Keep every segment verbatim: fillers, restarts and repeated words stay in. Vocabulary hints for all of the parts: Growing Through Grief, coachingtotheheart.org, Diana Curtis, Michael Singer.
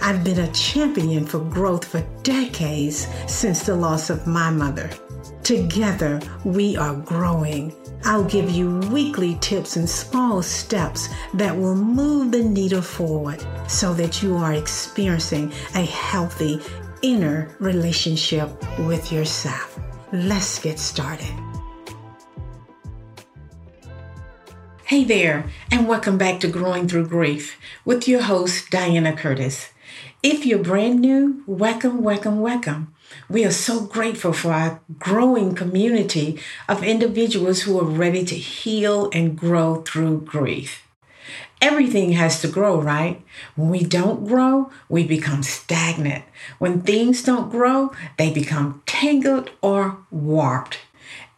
I've been a champion for growth for decades since the loss of my mother. Together, we are growing. I'll give you weekly tips and small steps that will move the needle forward so that you are experiencing a healthy inner relationship with yourself. Let's get started. Hey there, and welcome back to Growing Through Grief with your host, Diana Curtis. If you're brand new, welcome, welcome, welcome. We are so grateful for our growing community of individuals who are ready to heal and grow through grief. Everything has to grow, right? When we don't grow, we become stagnant. When things don't grow, they become tangled or warped.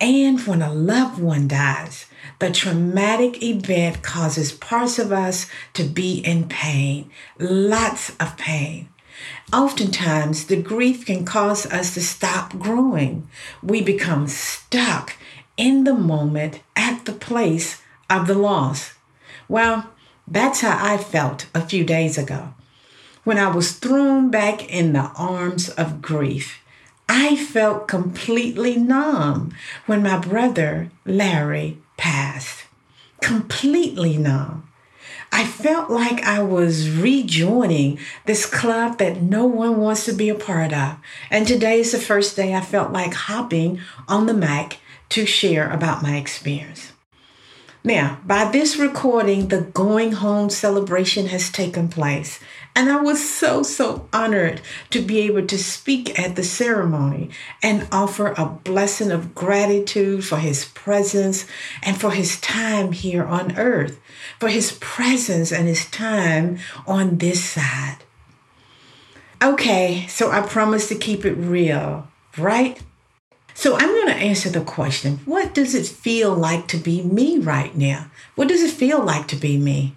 And when a loved one dies, the traumatic event causes parts of us to be in pain, lots of pain. Oftentimes, the grief can cause us to stop growing. We become stuck in the moment at the place of the loss. Well, that's how I felt a few days ago when I was thrown back in the arms of grief. I felt completely numb when my brother, Larry, passed. Completely numb. I felt like I was rejoining this club that no one wants to be a part of. And today is the first day I felt like hopping on the mic to share about my experience. Now, by this recording, the going home celebration has taken place. And I was so, so honored to be able to speak at the ceremony and offer a blessing of gratitude for his presence and for his time here on earth, for his presence and his time on this side. Okay, so I promise to keep it real, right? So I'm going to answer the question, what does it feel like to be me right now? What does it feel like to be me?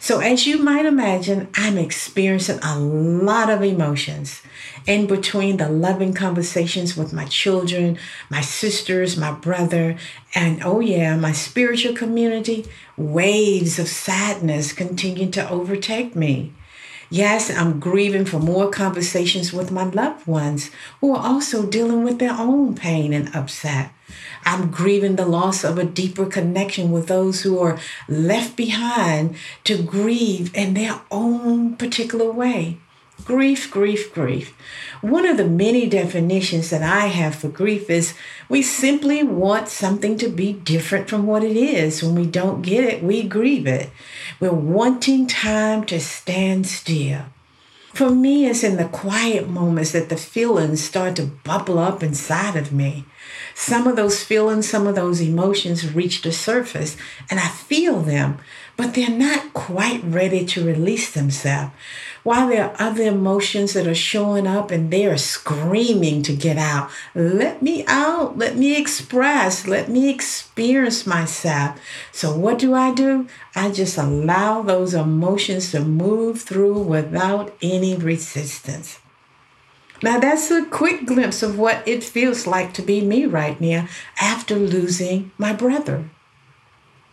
So as you might imagine, I'm experiencing a lot of emotions in between the loving conversations with my children, my sisters, my brother, and oh yeah, my spiritual community. Waves of sadness continue to overtake me. Yes, I'm grieving for more conversations with my loved ones who are also dealing with their own pain and upset. I'm grieving the loss of a deeper connection with those who are left behind to grieve in their own particular way. Grief, grief, grief. One of the many definitions that I have for grief is we simply want something to be different from what it is. When we don't get it, we grieve it. We're wanting time to stand still. For me, it's in the quiet moments that the feelings start to bubble up inside of me. Some of those feelings, some of those emotions reach the surface, and I feel them, but they're not quite ready to release themselves. While there are other emotions that are showing up and they are screaming to get out, let me out, let me express, let me experience myself. So what do I do? I just allow those emotions to move through without any resistance. Now, that's a quick glimpse of what it feels like to be me right now after losing my brother.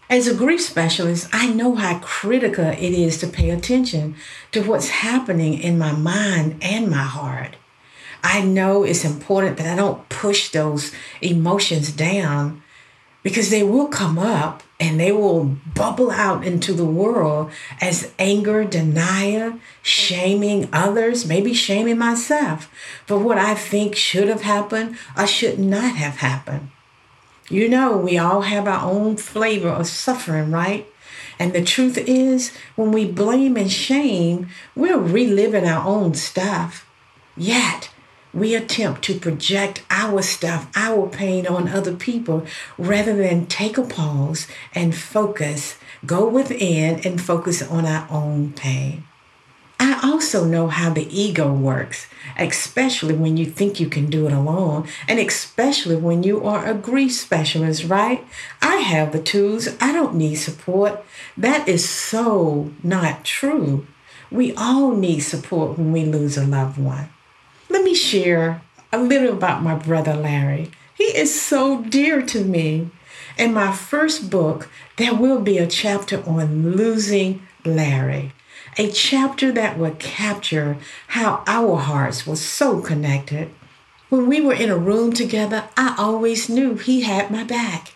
As a grief specialist, I know how critical it is to pay attention to what's happening in my mind and my heart. I know it's important that I don't push those emotions down because they will come up and they will bubble out into the world as anger, denial, shaming others, maybe shaming myself for what I think should have happened or should not have happened. You know, we all have our own flavor of suffering, right? And the truth is, when we blame and shame, we're reliving our own stuff. Yet, we attempt to project our stuff, our pain on other people, rather than take a pause and focus, go within and focus on our own pain. I also know how the ego works, especially when you think you can do it alone, and especially when you are a grief specialist, right? I have the tools. I don't need support. That is so not true. We all need support when we lose a loved one. Let me share a little about my brother, Larry. He is so dear to me. In my first book, there will be a chapter on losing Larry. A chapter that would capture how our hearts were so connected. When we were in a room together, I always knew he had my back.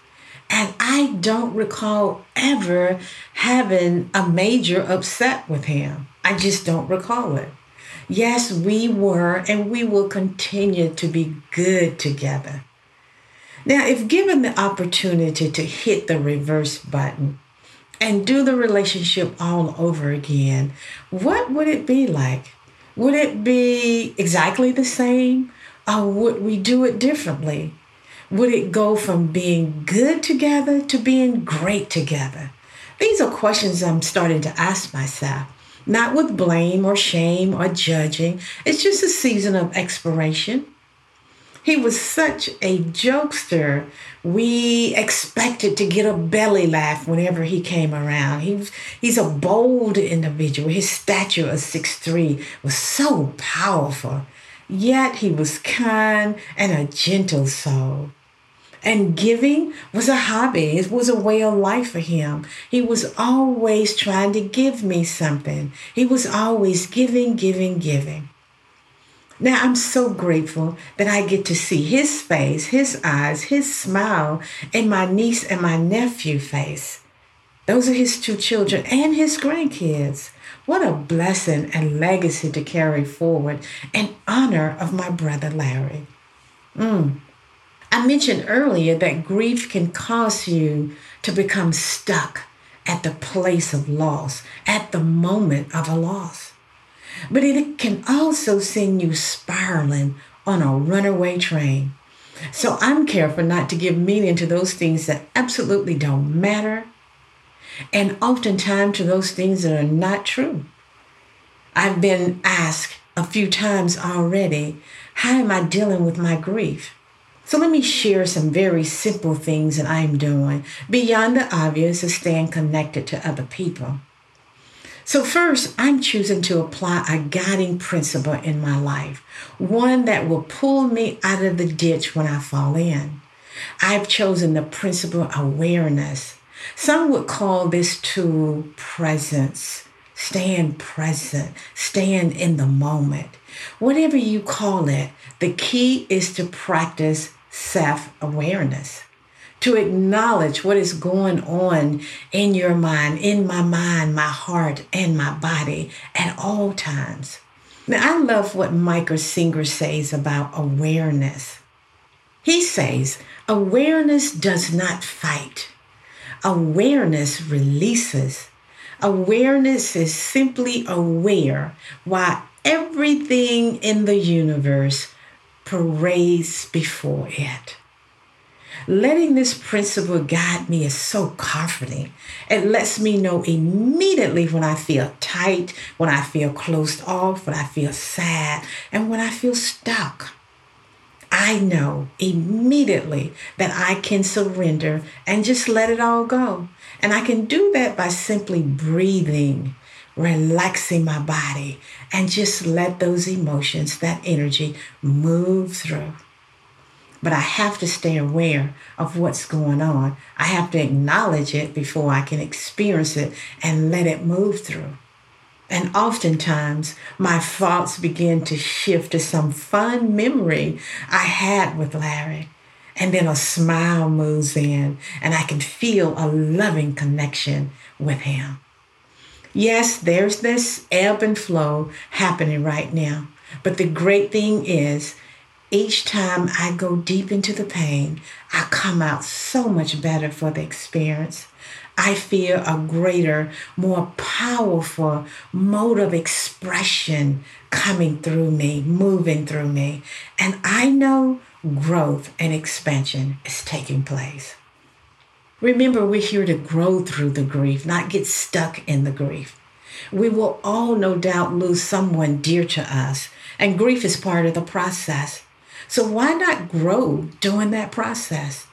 And I don't recall ever having a major upset with him. I just don't recall it. Yes, we were, and we will continue to be good together. Now, if given the opportunity to hit the reverse button, and do the relationship all over again, what would it be like? Would it be exactly the same, or would we do it differently? Would it go from being good together to being great together? These are questions I'm starting to ask myself, not with blame or shame or judging. It's just a season of exploration. He was such a jokester. We expected to get a belly laugh whenever he came around. He was, he's a bold individual. His stature of six three was so powerful. Yet he was kind and a gentle soul. And giving was a hobby. It was a way of life for him. He was always trying to give me something. He was always giving, giving, giving. Now, I'm so grateful that I get to see his face, his eyes, his smile, and my niece and my nephew's face. Those are his two children and his grandkids. What a blessing and legacy to carry forward in honor of my brother Larry. Mm. I mentioned earlier that grief can cause you to become stuck at the place of loss, at the moment of a loss. But it can also send you spiraling on a runaway train. So I'm careful not to give meaning to those things that absolutely don't matter, and oftentimes to those things that are not true. I've been asked a few times already, how am I dealing with my grief? So let me share some very simple things that I'm doing beyond the obvious of staying connected to other people. So first, I'm choosing to apply a guiding principle in my life, one that will pull me out of the ditch when I fall in. I've chosen the principle awareness. Some would call this tool presence, staying present, staying in the moment. Whatever you call it, the key is to practice self-awareness. To acknowledge what is going on in your mind, in my mind, my heart, and my body at all times. Now, I love what Michael Singer says about awareness. He says, awareness does not fight. Awareness releases. Awareness is simply aware while everything in the universe parades before it. Letting this principle guide me is so comforting. It lets me know immediately when I feel tight, when I feel closed off, when I feel sad, and when I feel stuck. I know immediately that I can surrender and just let it all go. And I can do that by simply breathing, relaxing my body, and just let those emotions, that energy, move through. But I have to stay aware of what's going on. I have to acknowledge it before I can experience it and let it move through. And oftentimes, my thoughts begin to shift to some fun memory I had with Larry. And then a smile moves in, and I can feel a loving connection with him. Yes, there's this ebb and flow happening right now. But the great thing is, each time I go deep into the pain, I come out so much better for the experience. I feel a greater, more powerful mode of expression coming through me, moving through me. And I know growth and expansion is taking place. Remember, we're here to grow through the grief, not get stuck in the grief. We will all no doubt lose someone dear to us, and grief is part of the process. So why not grow during that process?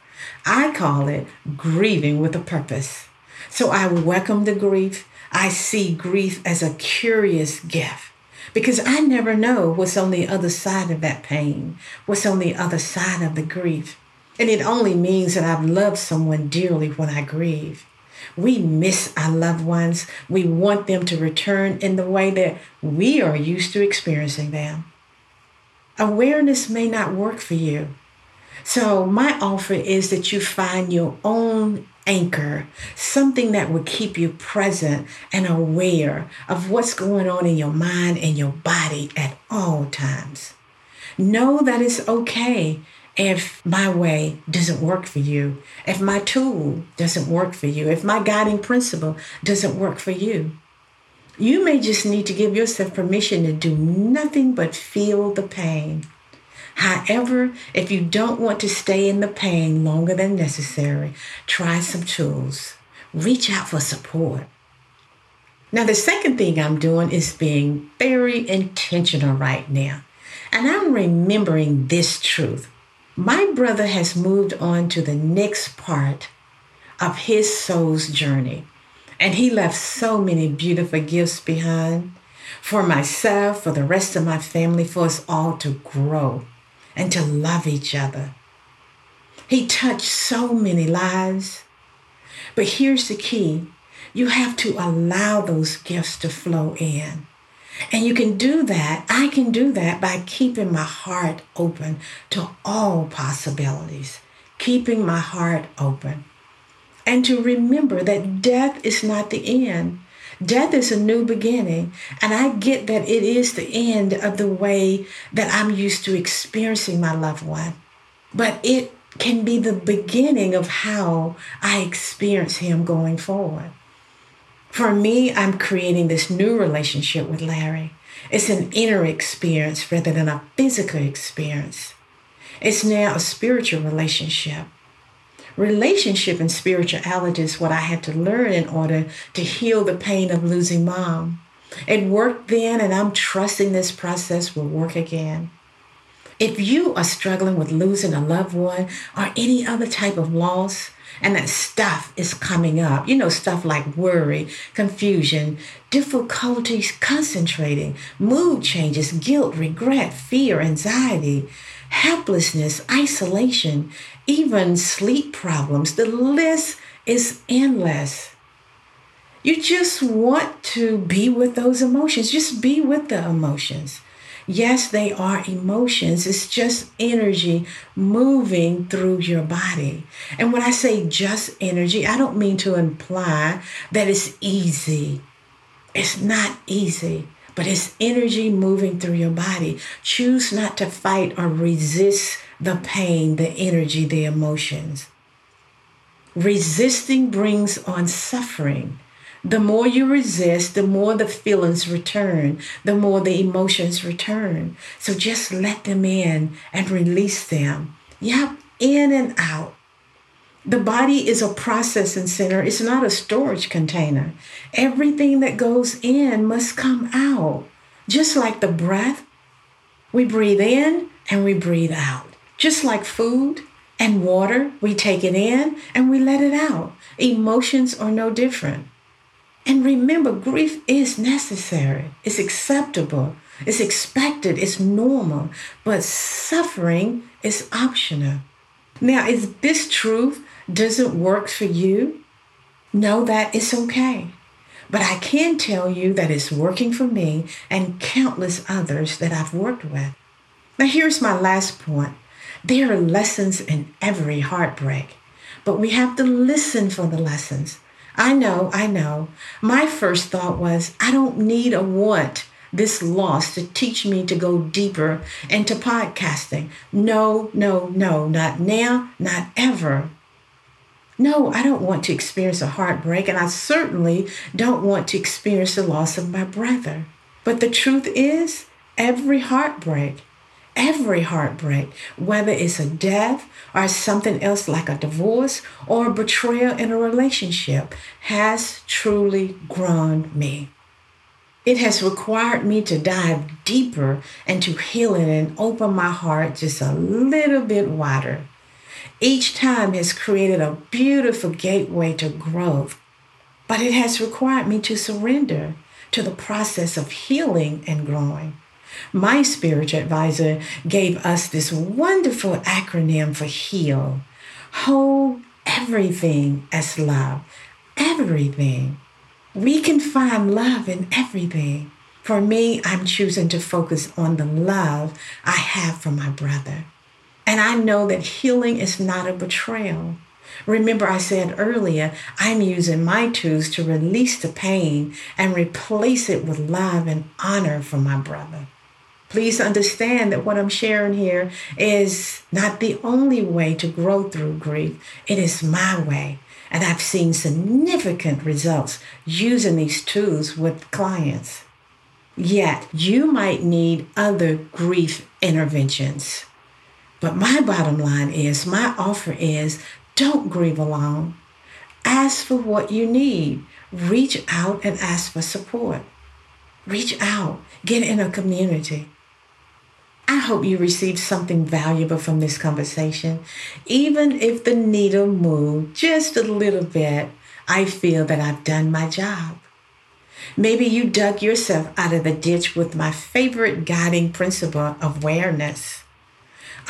I call it grieving with a purpose. So I welcome the grief. I see grief as a curious gift because I never know what's on the other side of that pain, what's on the other side of the grief. And it only means that I've loved someone dearly when I grieve. We miss our loved ones. We want them to return in the way that we are used to experiencing them. Awareness may not work for you. So my offer is that you find your own anchor, something that will keep you present and aware of what's going on in your mind and your body at all times. Know that it's okay if my way doesn't work for you, if my tool doesn't work for you, if my guiding principle doesn't work for you. You may just need to give yourself permission to do nothing but feel the pain. However, if you don't want to stay in the pain longer than necessary, try some tools. Reach out for support. Now, the second thing I'm doing is being very intentional right now. And I'm remembering this truth. My brother has moved on to the next part of his soul's journey. And he left so many beautiful gifts behind for myself, for the rest of my family, for us all to grow and to love each other. He touched so many lives. But here's the key. You have to allow those gifts to flow in. And you can do that, I can do that by keeping my heart open to all possibilities, keeping my heart open. And to remember that death is not the end. Death is a new beginning, and I get that it is the end of the way that I'm used to experiencing my loved one. But it can be the beginning of how I experience him going forward. For me, I'm creating this new relationship with Larry. It's an inner experience rather than a physical experience. It's now a spiritual relationship. Relationship and spirituality is what I had to learn in order to heal the pain of losing mom. It worked then, and I'm trusting this process will work again. If you are struggling with losing a loved one or any other type of loss, and that stuff is coming up, you know, stuff like worry, confusion, difficulties concentrating, mood changes, guilt, regret, fear, anxiety, helplessness, isolation, even sleep problems. The list is endless. You just want to be with those emotions. Just be with the emotions. Yes, they are emotions. It's just energy moving through your body. And when I say just energy, I don't mean to imply that it's easy. It's not easy, but it's energy moving through your body. Choose not to fight or resist the pain, the energy, the emotions. Resisting brings on suffering. The more you resist, the more the feelings return, the more the emotions return. So just let them in and release them. Yep, in and out. The body is a processing center. It's not a storage container. Everything that goes in must come out. Just like the breath, we breathe in and we breathe out. Just like food and water, we take it in and we let it out. Emotions are no different. And remember, grief is necessary. It's acceptable. It's expected. It's normal. But suffering is optional. Now, if this truth doesn't work for you, know that it's okay. But I can tell you that it's working for me and countless others that I've worked with. Now, here's my last point. There are lessons in every heartbreak, but we have to listen for the lessons. I know, I know. My first thought was, I don't need or want this loss to teach me to go deeper into podcasting. No, no, no, not now, not ever. No, I don't want to experience a heartbreak, and I certainly don't want to experience the loss of my brother. But the truth is, every heartbreak, every heartbreak, whether it's a death or something else like a divorce or a betrayal in a relationship, has truly grown me. It has required me to dive deeper into healing and open my heart just a little bit wider. Each time has created a beautiful gateway to growth, but it has required me to surrender to the process of healing and growing. My spiritual advisor gave us this wonderful acronym for HEAL. Hold everything as love. Everything. We can find love in everything. For me, I'm choosing to focus on the love I have for my brother. And I know that healing is not a betrayal. Remember, I said earlier, I'm using my tools to release the pain and replace it with love and honor for my brother. Please understand that what I'm sharing here is not the only way to grow through grief. It is my way. And I've seen significant results using these tools with clients. Yet, you might need other grief interventions. But my bottom line is, my offer is, don't grieve alone. Ask for what you need. Reach out and ask for support. Reach out. Get in a community. I hope you received something valuable from this conversation. Even if the needle moved just a little bit, I feel that I've done my job. Maybe you dug yourself out of the ditch with my favorite guiding principle, awareness.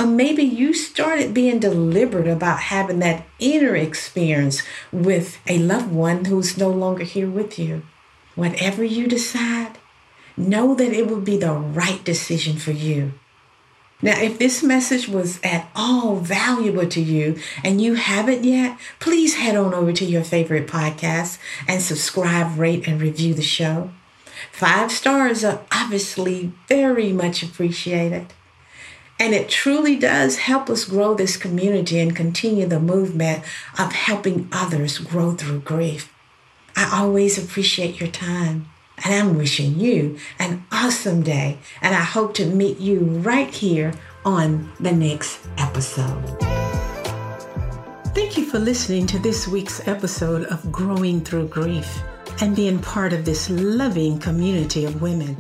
Or maybe you started being deliberate about having that inner experience with a loved one who's no longer here with you. Whatever you decide, know that it will be the right decision for you. Now, if this message was at all valuable to you and you haven't yet, please head on over to your favorite podcast and subscribe, rate, and review the show. Five stars are obviously very much appreciated. And it truly does help us grow this community and continue the movement of helping others grow through grief. I always appreciate your time. And I'm wishing you an awesome day. And I hope to meet you right here on the next episode. Thank you for listening to this week's episode of Growing Through Grief and being part of this loving community of women.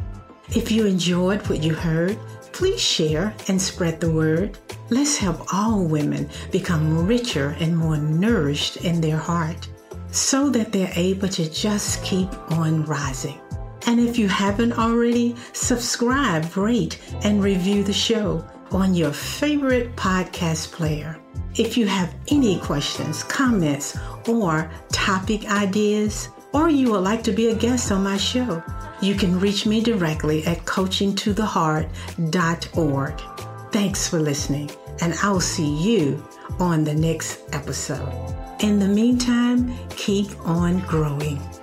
If you enjoyed what you heard, please share and spread the word. Let's help all women become richer and more nourished in their heart, so that they're able to just keep on rising. And if you haven't already, subscribe, rate, and review the show on your favorite podcast player. If you have any questions, comments, or topic ideas, or you would like to be a guest on my show, you can reach me directly at coaching to the heart dot org. Thanks for listening, and I'll see you on the next episode. In the meantime, keep on growing.